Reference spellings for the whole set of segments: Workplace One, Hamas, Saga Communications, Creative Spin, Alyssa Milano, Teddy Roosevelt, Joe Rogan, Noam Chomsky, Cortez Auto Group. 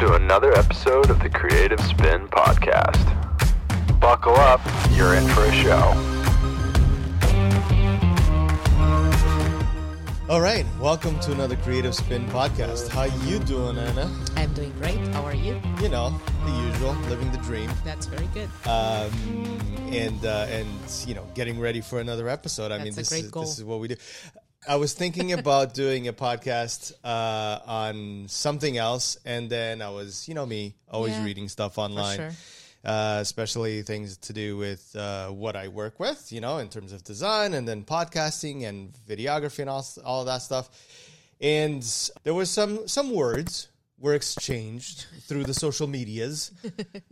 to another episode of the Creative Spin podcast. Buckle up, you're in for a show. All right, welcome to another Creative Spin podcast. How you doing, Anna? I'm doing great. How are you? You know, the usual, living the dream. That's very good. And you know, getting ready for another episode. This is what we do. I was thinking about doing a podcast on something else, and then I was, you know me, always reading stuff online, for sure. Especially things to do with what I work with, you know, in terms of design and then podcasting and videography and all that stuff. And there was some words were exchanged through the social medias,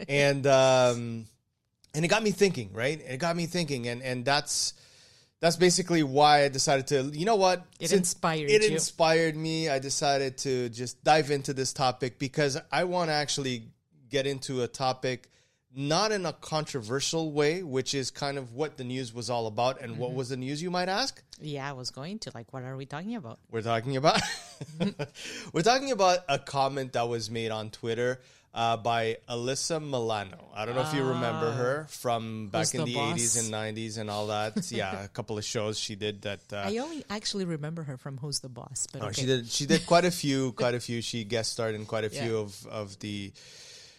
and it got me thinking, right? And that's basically why I decided to, you know what? It inspired me. I decided to just dive into this topic because I want to actually get into a topic not in a controversial way, which is kind of what the news was all about. And What was the news, you might ask? Yeah, I was going to. Like, what are we talking about? We're talking about a comment that was made on Twitter by Alyssa Milano. I don't know if you remember her from back in the 80s and 90s and all that. Yeah, a couple of shows she did that. I only actually remember her from Who's the Boss. But okay. She did quite a few. She guest starred in quite a few of the,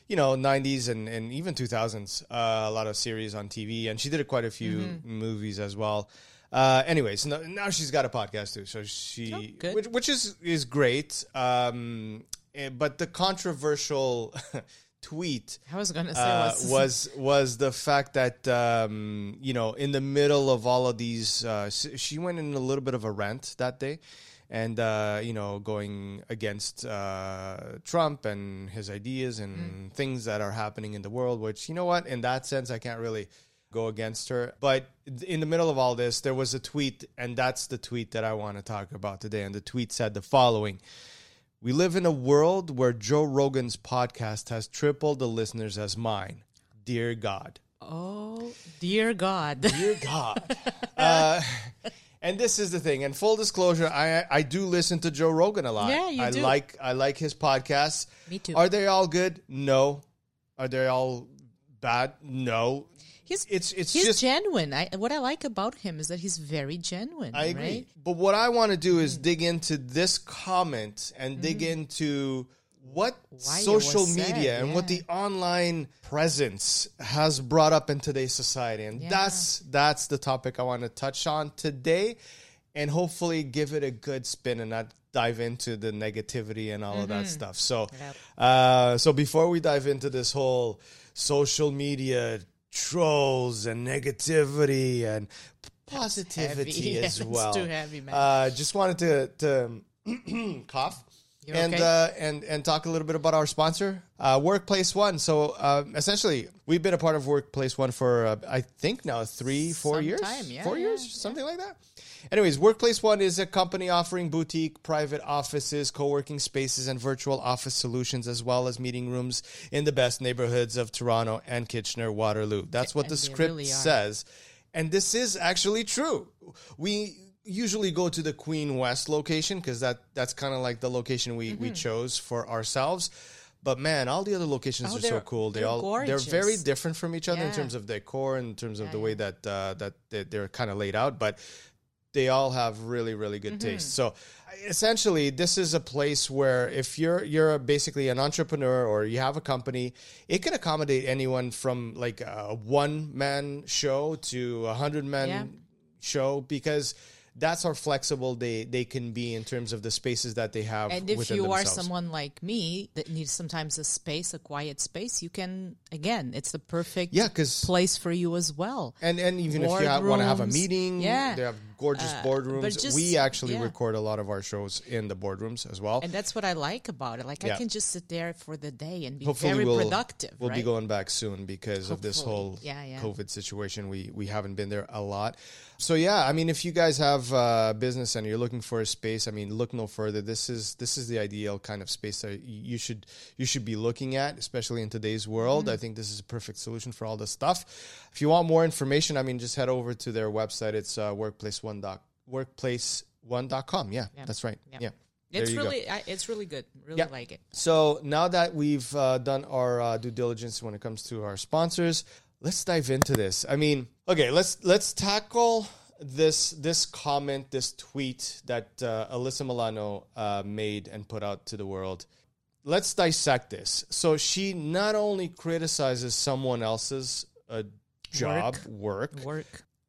you know, 90s and even 2000s. A lot of series on TV, and she did quite a few movies as well. Anyways, now she's got a podcast too. So which is great. But the controversial tweet I was gonna say was the fact that, you know, in the middle of all of these, she went in a little bit of a rant that day and, you know, going against Trump and his ideas and things that are happening in the world, which, you know what, in that sense, I can't really go against her. But in the middle of all this, there was a tweet, and that's the tweet that I want to talk about today. And the tweet said the following: "We live in a world where Joe Rogan's podcast has triple the listeners as mine. Dear God." Oh, dear God. Dear God. And this is the thing. And full disclosure, I do listen to Joe Rogan a lot. Yeah, you do. I like his podcasts. Me too. Are they all good? No. Are they all bad? No. He's just genuine. What I like about him is that he's very genuine. I agree. Right? But what I want to do is dig into this comment and dig into why social media and what the online presence has brought up in today's society. And that's the topic I want to touch on today and hopefully give it a good spin and not dive into the negativity and all of that stuff. So, so before we dive into this whole social media trolls and negativity and positivity as well. It's too heavy, man. Just wanted to cough and talk a little bit about our sponsor, Workplace One. So essentially, we've been a part of Workplace One for I think now 4 years, something like that. Anyways, Workplace One is a company offering boutique, private offices, co-working spaces, and virtual office solutions, as well as meeting rooms in the best neighborhoods of Toronto and Kitchener-Waterloo. That's what the script says. And this is actually true. We usually go to the Queen West location because that's kind of like the location we chose for ourselves. But man, all the other locations are so cool. They're very different from each other in terms of decor, in terms of the way that that they're kind of laid out. But they all have really, really good taste. So essentially, this is a place where if you're basically an entrepreneur or you have a company, it can accommodate anyone from like a one-man show to 100-man show because that's how flexible they can be in terms of the spaces that they have within themselves. And if you are someone like me that needs sometimes a quiet space, you can, again, it's the perfect place for you as well. And even if you want to have a meeting, they have gorgeous boardrooms. We actually record a lot of our shows in the boardrooms as well. And that's what I like about it. Like I can just sit there for the day and be productive. We'll be going back soon because of this whole COVID situation. We haven't been there a lot. So I mean, if you guys have business and you're looking for a space, I mean, look no further. This is the ideal kind of space that you should be looking at, especially in today's world. I think this is a perfect solution for all this stuff. If you want more information, I mean, just head over to their website. It's workplace1.com. Yeah, that's right. Yeah. It's really good. Really like it. So now that we've done our due diligence when it comes to our sponsors, let's dive into this. I mean, okay, let's tackle this comment, this tweet that Alyssa Milano made and put out to the world. Let's dissect this. So she not only criticizes someone else's job, work.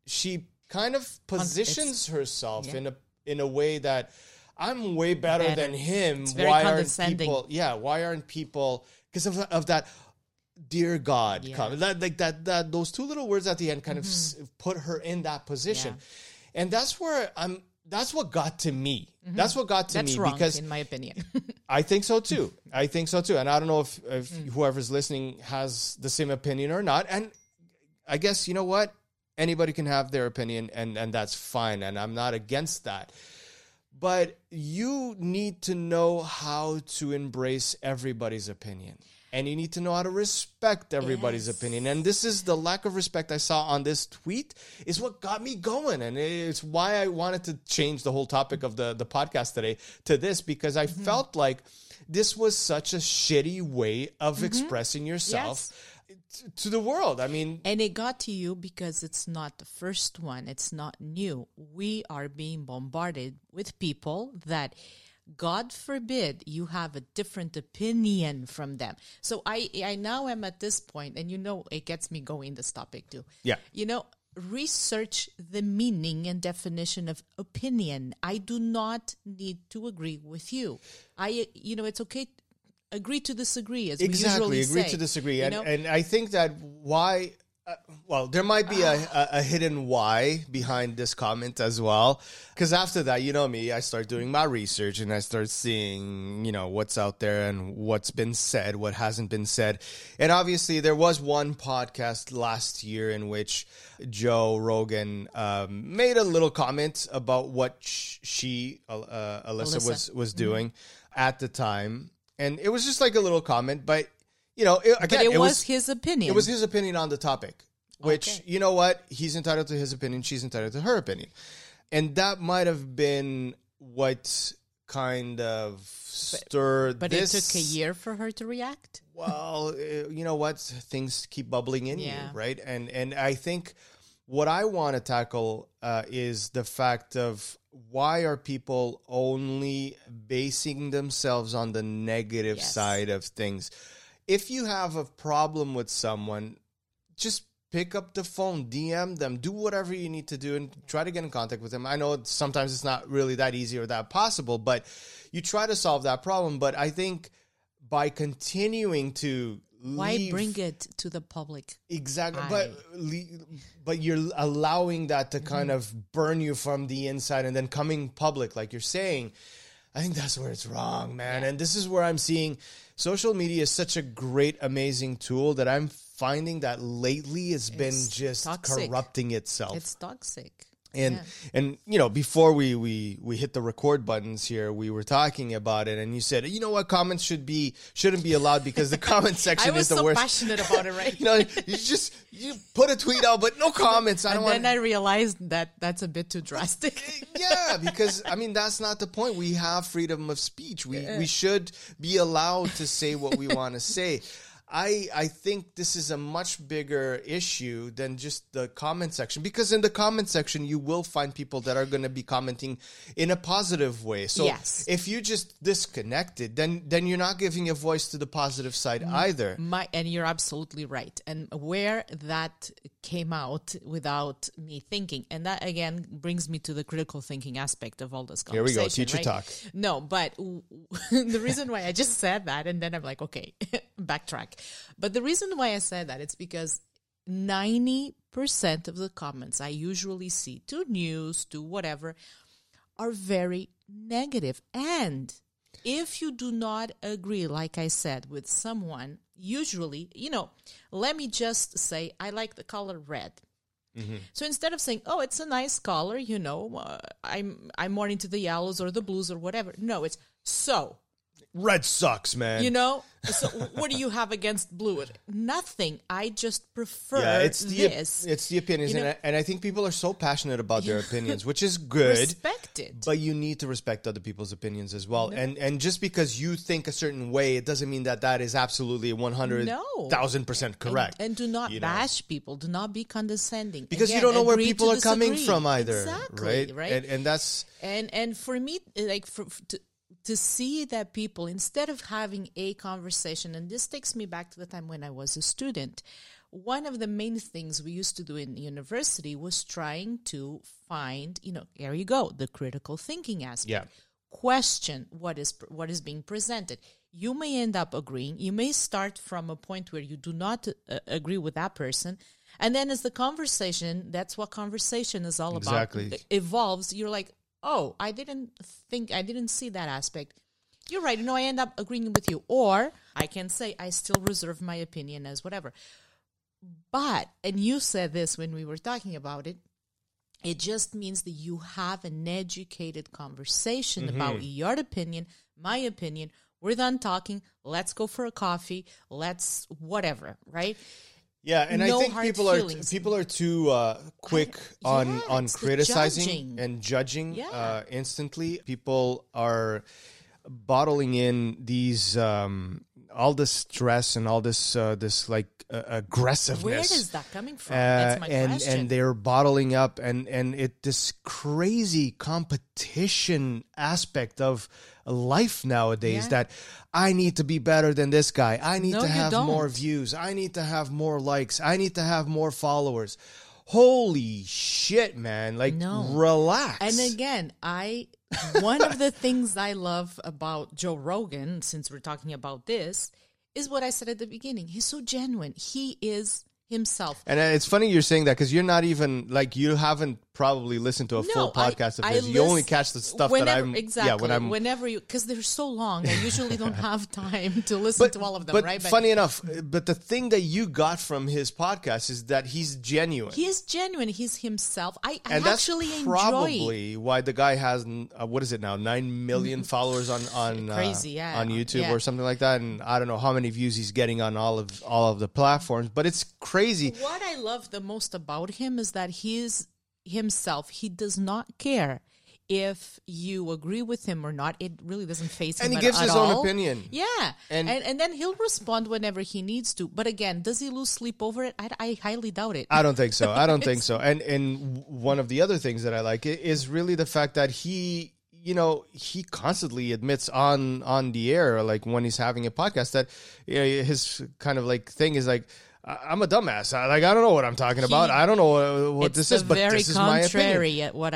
She kind of positions herself in a way that I'm way better than him. It's very condescending. Why aren't people because of that dear God comment? That those two little words at the end kind of put her in that position. Yeah. And that's where that's what got to me. Mm-hmm. That's wrong, because in my opinion. I think so too. And I don't know if whoever's listening has the same opinion or not. And I guess, you know what? Anybody can have their opinion, and that's fine. And I'm not against that. But you need to know how to embrace everybody's opinion. And you need to know how to respect everybody's opinion. And this is the lack of respect I saw on this tweet is what got me going. And it's why I wanted to change the whole topic of the podcast today to this, because I felt like this was such a shitty way of expressing yourself to the world. I mean, and it got to you because it's not the first one. It's not new. We are being bombarded with people that... God forbid you have a different opinion from them. So I now am at this point, and you know, it gets me going, this topic too. Yeah. You know, research the meaning and definition of opinion. I do not need to agree with you. It's okay. Agree to disagree, as we usually say. Agree to disagree. And I think that why... there might be a hidden why behind this comment as well. Because after that, you know me, I start doing my research and I start seeing, you know, what's out there and what's been said, what hasn't been said. And obviously there was one podcast last year in which Joe Rogan made a little comment about what Alyssa was doing at the time. And it was just like a little comment, but... You know, it was his opinion. It was his opinion on the topic, which, you know what? He's entitled to his opinion. She's entitled to her opinion. And that might have been what kind of stirred this. But it took a year for her to react? Well, you know what? Things keep bubbling in you, right? And I think what I want to tackle is the fact of why are people only basing themselves on the negative side of things? If you have a problem with someone, just pick up the phone, DM them, do whatever you need to do and try to get in contact with them. I know sometimes it's not really that easy or that possible, but you try to solve that problem. But I think by continuing to why bring it to the public? Exactly. But you're allowing that to kind of burn you from the inside and then coming public, like you're saying. I think that's where it's wrong, man. And this is where I'm seeing social media is such a great, amazing tool that I'm finding that lately has been just toxic. Corrupting itself. It's toxic. And you know, before we hit the record buttons here, we were talking about it, and you said, you know what, comments shouldn't be allowed because the comment section is the worst. I was so passionate about it, right? You know, you put a tweet out, but no comments. I realized that that's a bit too drastic. Yeah, because I mean that's not the point. We have freedom of speech. We should be allowed to say what we want to say. I think this is a much bigger issue than just the comment section, because in the comment section, you will find people that are going to be commenting in a positive way. So if you just disconnect it, then you're not giving a voice to the positive side either. And you're absolutely right. And where that came out without me thinking, and that again brings me to the critical thinking aspect of all this conversation. Here we go, teacher talk. No, but the reason why I just said that, and then I'm like, okay, backtrack. But the reason why I said that, it's because 90% of the comments I usually see to news, to whatever, are very negative. And if you do not agree, like I said, with someone, usually, you know, let me just say, I like the color red. Mm-hmm. So instead of saying, oh, it's a nice color, you know, I'm more into the yellows or the blues or whatever. No, it's so. Red Sox, man. You know? So what do you have against blue? Nothing. I just prefer this. It's the opinions. You know? And I think people are so passionate about their opinions, which is good. Respect it. But you need to respect other people's opinions as well. No. And just because you think a certain way, it doesn't mean that that is absolutely 100,000% correct. And do not bash people. Do not be condescending. Because you don't know where people are coming from either. Exactly. Right? And that's... And for me, like... to see that people, instead of having a conversation, and this takes me back to the time when I was a student, one of the main things we used to do in university was trying to find, here you go, the critical thinking aspect. Yeah. Question what is being presented. You may end up agreeing. You may start from a point where you do not agree with that person. And then as the conversation, that's what conversation is all about, evolves, you're like, oh, I didn't see that aspect. You're right. I end up agreeing with you. Or I can say I still reserve my opinion as whatever. But, and you said this when we were talking about it, it just means that you have an educated conversation about your opinion, my opinion. We're done talking. Let's go for a coffee. Let's whatever, right? Yeah, and I think people are too quick on criticizing and judging instantly. People are bottling in these all this stress and all this this aggressiveness. Where is that coming from? That's my question. And they're bottling up and it this crazy competition aspect of life nowadays that I need to be better than this guy. I need to have more views. I need to have more likes. I need to have more followers. Holy shit, man. Like, relax. And again, one of the things I love about Joe Rogan, since we're talking about this, is what I said at the beginning. He's so genuine. He is himself. And it's funny you're saying that because you're not even, like, you haven't probably listened to a full podcast of his. You only catch the stuff whenever you, because they're so long. I usually don't have time to listen to all of them, right? But funny enough, but the thing that you got from his podcast is that he's genuine. He is genuine. He's himself. I actually enjoy it. And that's probably why the guy has, what is it now, 9 million followers on YouTube or something like that. And I don't know how many views he's getting on all of the platforms, but it's crazy. What I love the most about him is that he's himself. He does not care if you agree with him or not. It really doesn't faze him at all. And he gives his own opinion. Yeah. And then he'll respond whenever he needs to. But again, does he lose sleep over it? I highly doubt it. I don't think so. I don't think so. And one of the other things that I like is really the fact that he... he constantly admits on the air, like when he's having a podcast, that his kind of like thing is like, I'm a dumbass. I don't know what I'm talking about. I don't know what this is, but this is my opinion. Very contrary at what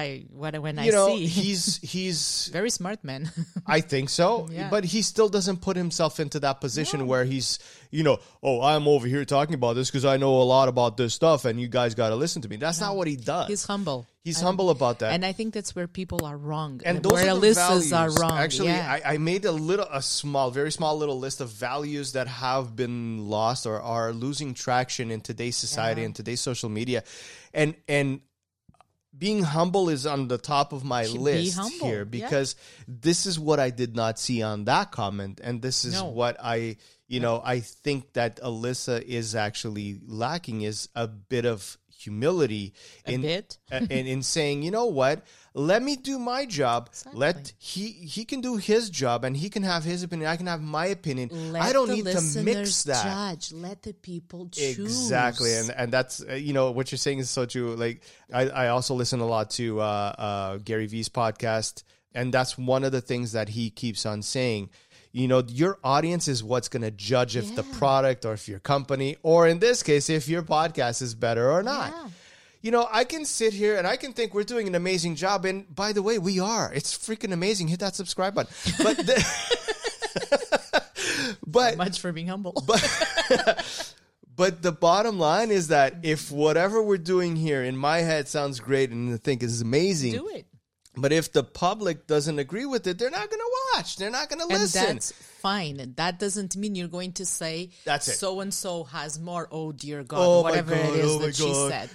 I see. He's very smart man. I think so, but he still doesn't put himself into that position where he's, I'm over here talking about this because I know a lot about this stuff, and you guys got to listen to me. That's not what he does. He's humble. He's humble about that. And I think that's where people are wrong. And those where Alyssa's are wrong. Actually, I made a very small little list of values that have been lost or are losing traction in today's society and today's social media. And being humble is on the top of my list here because this is what I did not see on that comment. And this is what I... I think that Alyssa is actually lacking is a bit of humility in saying, you know what, let me do my job. Exactly. He can do his job and he can have his opinion. I can have my opinion. I don't need to mix that. Judge. Let the people choose. Exactly. And that's, what you're saying is so true. Like I also listen a lot to Gary Vee's podcast. And that's one of the things that he keeps on saying. Your audience is what's going to judge if the product or if your company or in this case, if your podcast is better or not. Yeah. I can sit here and I can think we're doing an amazing job. And by the way, we are. It's freaking amazing. Hit that subscribe button. But much for being humble. But the bottom line is that if whatever we're doing here in my head sounds great and I think is amazing. Do it. But if the public doesn't agree with it, they're not going to watch. They're not going to listen. And that's fine. That doesn't mean you're going to say, so-and-so has more, oh, dear God, whatever it is that she said.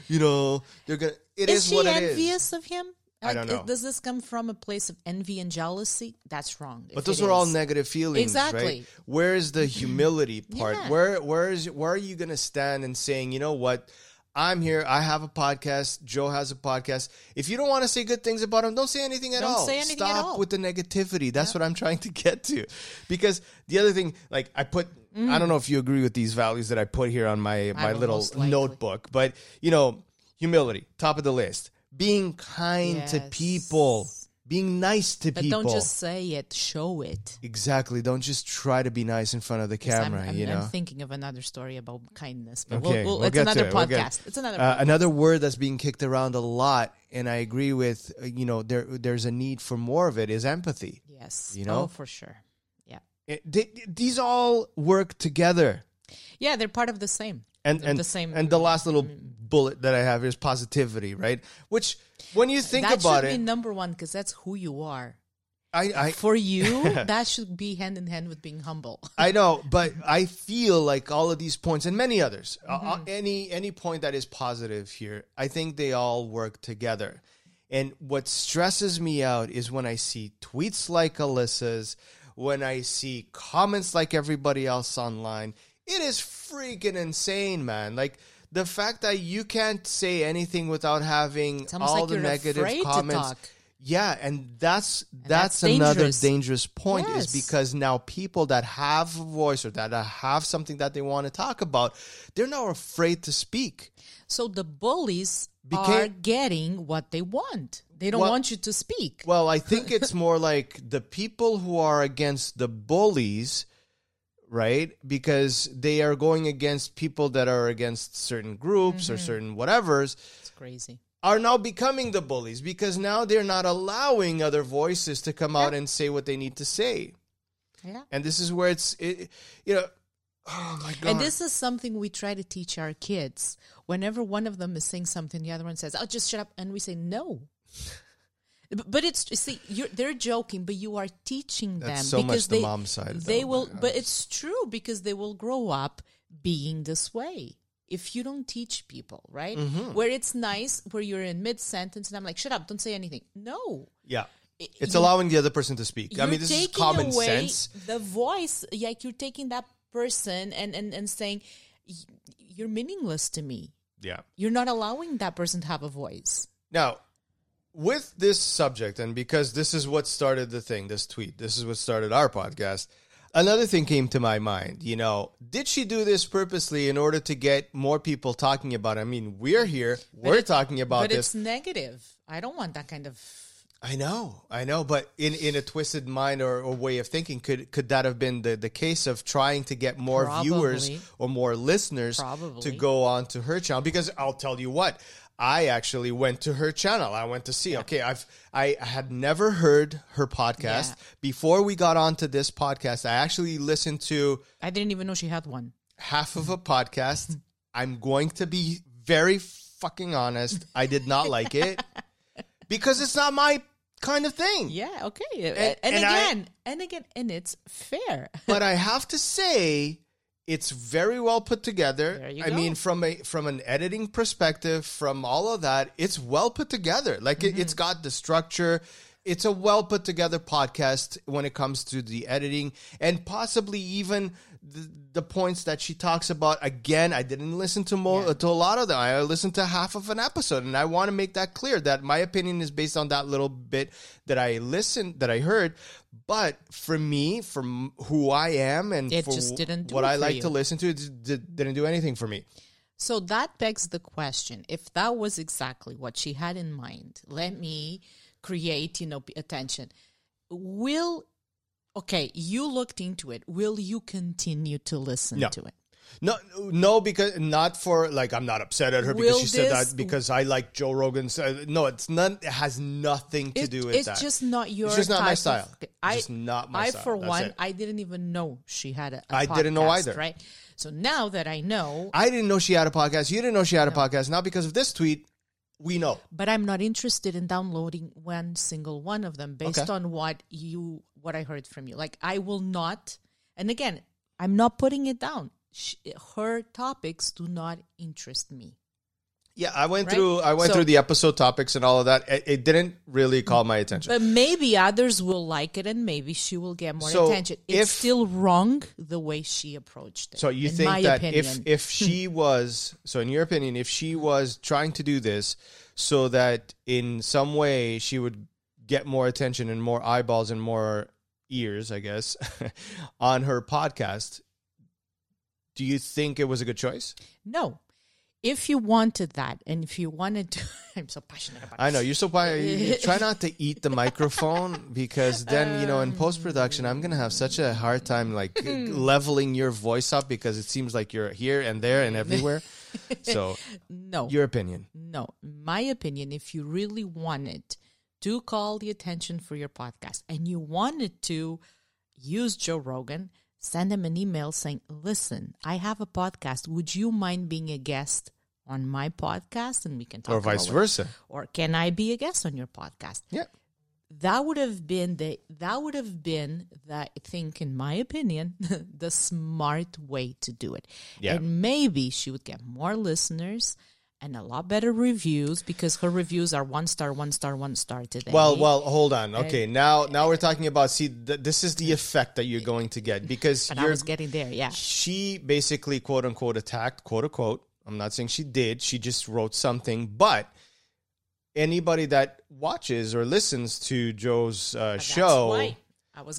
They're gonna, is she envious of him? I don't know. Does this come from a place of envy and jealousy? That's wrong. But those are all negative feelings, exactly. Right? Where is the humility part? Yeah. Where are you going to stand and saying, you know what? I'm here. I have a podcast. Joe has a podcast. If you don't want to say good things about him, don't say anything at all. Don't say anything at all. Stop with the negativity. That's what I'm trying to get to. Because the other thing, like I put, I don't know if you agree with these values that I put here on my little notebook, but you know, humility, top of the list. Being kind to people, being nice to people. But don't just say it, show it. Exactly. Don't just try to be nice in front of the camera. I'm thinking of another story about kindness, but okay, we'll get to it. It's another podcast. Another word that's being kicked around a lot, and I agree with, you know, there's a need for more of it, is empathy. Yes. You know? Oh, for sure. Yeah. These all work together. Yeah, they're part of the same. And the last little bullet that I have is positivity, right? Which, when you think about it, that should be number one, because that's who you are. For you, that should be hand in hand with being humble. I know, but I feel like all of these points and many others, any point that is positive here, I think they all work together. And what stresses me out is when I see tweets like Alyssa's, when I see comments like everybody else online. It is freaking insane, man. Like, the fact that you can't say anything without having all the negative comments. Yeah, and that's another dangerous point, is because now people that have a voice or that have something that they want to talk about, they're now afraid to speak. So the bullies are getting what they want. They don't want you to speak. Well, I think it's more like the people who are against the bullies... Right? Because they are going against people that are against certain groups or certain whatevers. It's crazy. Are now becoming the bullies because now they're not allowing other voices to come out and say what they need to say. Yeah. And this is where it's oh my God. And this is something we try to teach our kids. Whenever one of them is saying something, the other one says, "Oh, just shut up." And we say, "No." But it's, see, they're joking, but you are teaching them. That's so much the mom side. They will, but it's true, because they will grow up being this way if you don't teach people, right? Mm-hmm. Where it's nice, where you're in mid-sentence, and I'm like, shut up, don't say anything. No. Yeah. It's allowing the other person to speak. I mean, this is common sense. The voice, like you're taking that person and saying, you're meaningless to me. Yeah. You're not allowing that person to have a voice. Now, with this subject, and because this is what started the thing, this tweet, this is what started our podcast, another thing came to my mind. You know, did she do this purposely in order to get more people talking about it? I mean, we're here, we're talking about this. But it's negative. I don't want that kind of... I know. But in a twisted mind or way of thinking, could that have been the case of trying to get more viewers or more listeners to go on to her channel? Because I'll tell you what. I actually went to her channel. I went to see, okay, I had never heard her podcast. Before we got onto this podcast, I actually listened to... I didn't even know she had one. Half of a podcast. I'm going to be very fucking honest. I did not like it because it's not my kind of thing. Yeah, okay. And it's fair. But I have to say... It's very well put together. I mean, from an editing perspective, from all of that, it's well put together. Like it's got the structure. It's a well put together podcast when it comes to the editing and possibly even the points that she talks about. Again, I didn't listen to a lot of them. I listened to half of an episode, and I want to make that clear that my opinion is based on that little bit that I listened, that I heard. But for me, from who I am and it for just didn't what I like you. To listen to, it didn't do anything for me. So that begs the question: if that was exactly what she had in mind, let me create, attention. You looked into it. Will you continue to listen to it? No, because not for like, I'm not upset at her because she said that because I like Joe Rogan's. No, it's not. It has nothing to do with that. It's just not your. It's just not my style. It's just not my style. I didn't even know she had a podcast. I didn't know either. Right. So now that I know, I didn't know she had a podcast. You didn't know she had a podcast. Not because of this tweet. We know. But I'm not interested in downloading one single one of them based on what I heard from you. Like, I will not, and again, I'm not putting it down. Her topics do not interest me. Yeah, I went through the episode topics and all of that. It didn't really call my attention. But maybe others will like it, and maybe she will get more attention. It's still wrong the way she approached it. So you think that if she was, so in your opinion, if she was trying to do this so that in some way she would get more attention and more eyeballs and more ears, I guess, on her podcast, do you think it was a good choice? No. If you wanted that, and if you wanted to, I'm so passionate about it. I know, you're so passionate. Try not to eat the microphone, because then, in post-production, I'm going to have such a hard time, leveling your voice up, because it seems like you're here and there and everywhere. So, no. Your opinion. No. My opinion, if you really wanted to call the attention for your podcast, and you wanted to use Joe Rogan, send him an email saying, listen, I have a podcast. Would you mind being a guest on my podcast? And we can talk about it. Or vice versa. Or can I be a guest on your podcast? Yeah. That would have been in my opinion, the smart way to do it. Yeah. And maybe she would get more listeners and a lot better reviews, because her reviews are 1 star, 1 star, 1 star today. Well, hold on. Okay, now we're talking about, this is the effect that you're going to get, because I was getting there, yeah. She basically, quote unquote, attacked, quote unquote. I'm not saying she did. She just wrote something. But anybody that watches or listens to Joe's show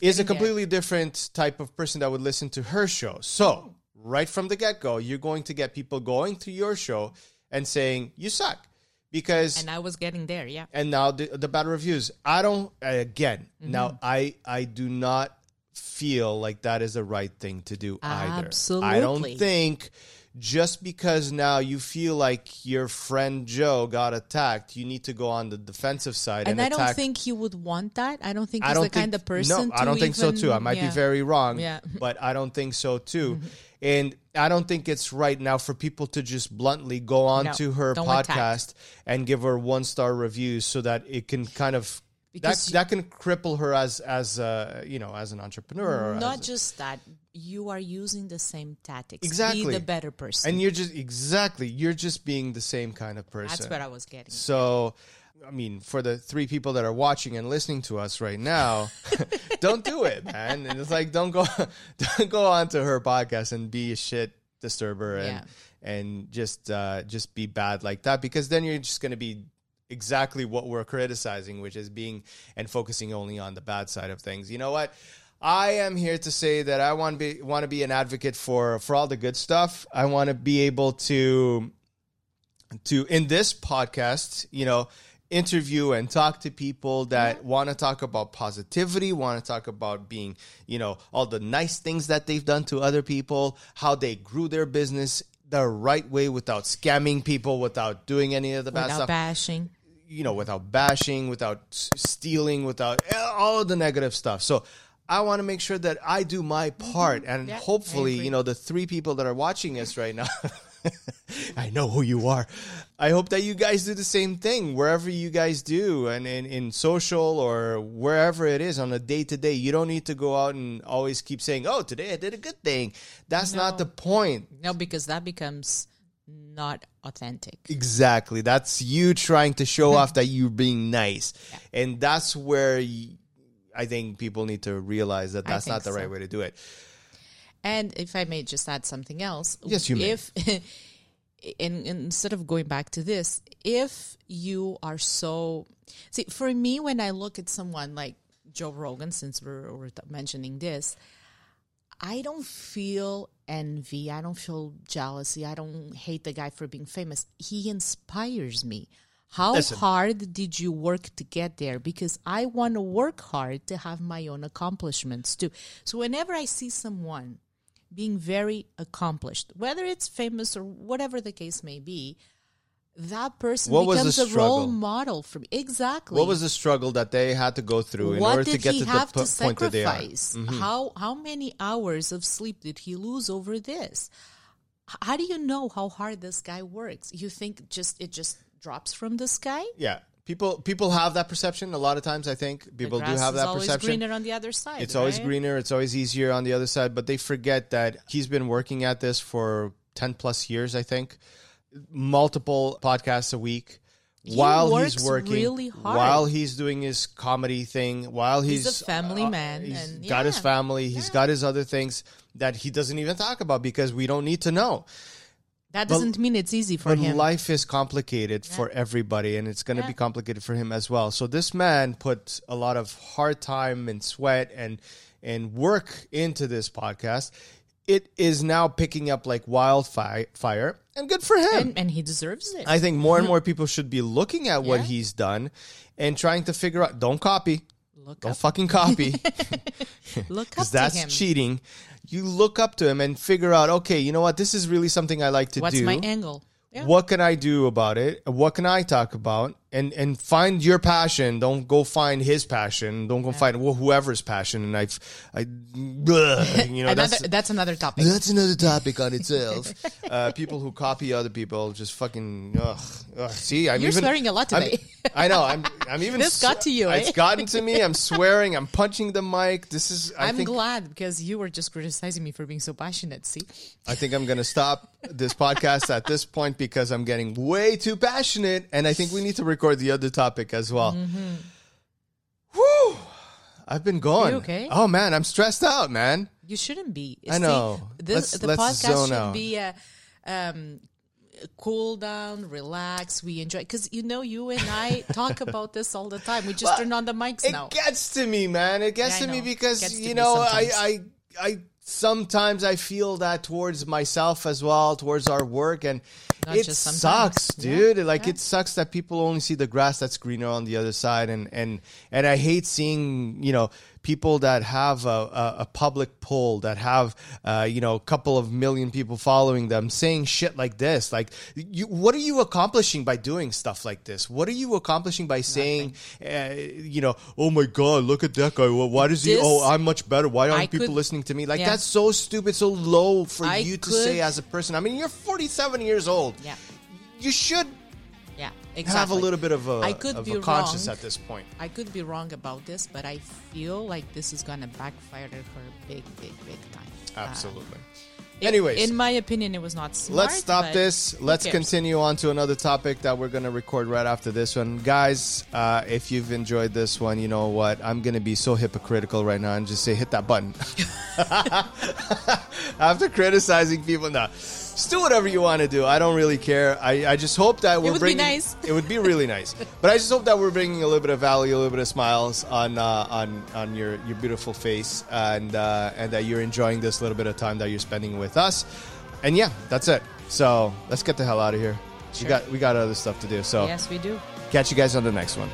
is a completely different type of person that would listen to her show. So right from the get-go, you're going to get people going to your show and saying, you suck, because... And I was getting there, yeah. And now the bad reviews. I don't... Again, now I do not feel like that is the right thing to do either. Absolutely. I don't think just because now you feel like your friend Joe got attacked, you need to go on the defensive side and attack. And I don't think he would want that. I don't think he's the kind of person... No, I don't think so too. I might be very wrong, but I don't think so too. And I don't think it's right now for people to just bluntly go on to her podcast and give her 1-star reviews, so that it can kind of that can cripple her as an entrepreneur. You are using the same tactics. Exactly. Be the better person. And you're just being the same kind of person. That's what I was getting. So, I mean, for the 3 people that are watching and listening to us right now, don't do it, man. And it's like, don't go onto her podcast and be a shit disturber and just be bad like that, because then you're just going to be exactly what we're criticizing, which is being and focusing only on the bad side of things. You know what? I am here to say that I want to be an advocate for all the good stuff. I want to be able to in this podcast, interview and talk to people that want to talk about positivity, want to talk about being, all the nice things that they've done to other people, how they grew their business the right way without scamming people, without doing any of the bad stuff. Without bashing. Without bashing, without stealing, without all of the negative stuff. So I want to make sure that I do my part. And hopefully, the 3 people that are watching us right now... I know who you are. I hope that you guys do the same thing wherever you guys do, and in social or wherever it is on a day-to-day. You don't need to go out and always keep saying, oh, today I did a good thing. That's not the point. No, because that becomes not authentic. Exactly. That's you trying to show off that you're being nice. Yeah. And that's where I think people need to realize that that's not the right way to do it. And if I may just add something else. Yes, you may. Instead of going back to this, if you are for me, when I look at someone like Joe Rogan, since we're mentioning this, I don't feel envy. I don't feel jealousy. I don't hate the guy for being famous. He inspires me. How hard did you work to get there? Because I want to work hard to have my own accomplishments too. So whenever I see someone being very accomplished, whether it's famous or whatever the case may be, that person becomes a role model for me. Exactly. What was the struggle that they had to go through in order to get to the point that they are? How many hours of sleep did he lose over this? How do you know how hard this guy works? You think it just drops from the sky? Yeah. People have that perception. A lot of times, I think people do have that perception. It's always greener on the other side. It's always greener. It's always easier on the other side. But they forget that he's been working at this for 10+ years, I think. multiple podcasts a week. He works really hard. While he's doing his comedy thing, while he's a family man. He's got his family. He's got his other things that he doesn't even talk about because we don't need to know. That doesn't mean it's easy for him. Life is complicated for everybody, and it's going to be complicated for him as well. So this man put a lot of hard time and sweat and work into this podcast. It is now picking up like wildfire, and good for him. And he deserves it. I think more and more people should be looking at what he's done and trying to figure out. Don't copy. Don't fucking copy. Look up to him. That's cheating. You look up to him and figure out, okay, you know what? This is really something I like to do. What's my angle? Yeah. What can I do about it? What can I talk about? And find your passion. Don't go find his passion. Don't go find whoever's passion. And that's another topic. That's another topic on itself. People who copy other people just fucking ugh. See, you're swearing a lot today. I know. I'm even. This got to you. It's gotten to me. I'm swearing. I'm punching the mic. This is. I'm glad because you were just criticizing me for being so passionate. See, I think I'm gonna stop this podcast at this point, because I'm getting way too passionate, and I think we need to record the other topic as well. Mm-hmm. Woo! I've been gone. Are you okay? Oh man, I'm stressed out, man. You shouldn't be. I know. Let's podcast should be a cool down, relax. We enjoy, because you and I talk about this all the time. We just turn on the mics now. It gets to me, man. It gets to me because I sometimes I feel that towards myself as well, towards our work, and it sucks, dude. Yeah. It sucks that people only see the grass that's greener on the other side, and I hate seeing people that have a public pull, that have a couple of million people following them, saying shit like this. Like, what are you accomplishing by doing stuff like this? What are you accomplishing by saying, oh my God, look at that guy. Why does he? Oh, I'm much better. Why aren't people listening to me? Like that's so stupid, so low for you to say as a person. I mean, you're 47 years old. Yeah, you should. Yeah, exactly. Have a little bit of a conscience at this point. I could be wrong about this, but I feel like this is going to backfire for a big, big, big time. Absolutely. Anyways. In my opinion, it was not smart. Let's stop this. Let's continue on to another topic that we're going to record right after this one. Guys, if you've enjoyed this one, you know what? I'm going to be so hypocritical right now and just say, hit that button. After criticizing people. No. Just do whatever you want to do. I don't really care. I just hope that we're bringing... Nice. It would be really nice. But I just hope that we're bringing a little bit of value, a little bit of smiles on your beautiful face, and that you're enjoying this little bit of time that you're spending with us. And yeah, that's it. So let's get the hell out of here. Sure. We got other stuff to do. So yes, we do. Catch you guys on the next one.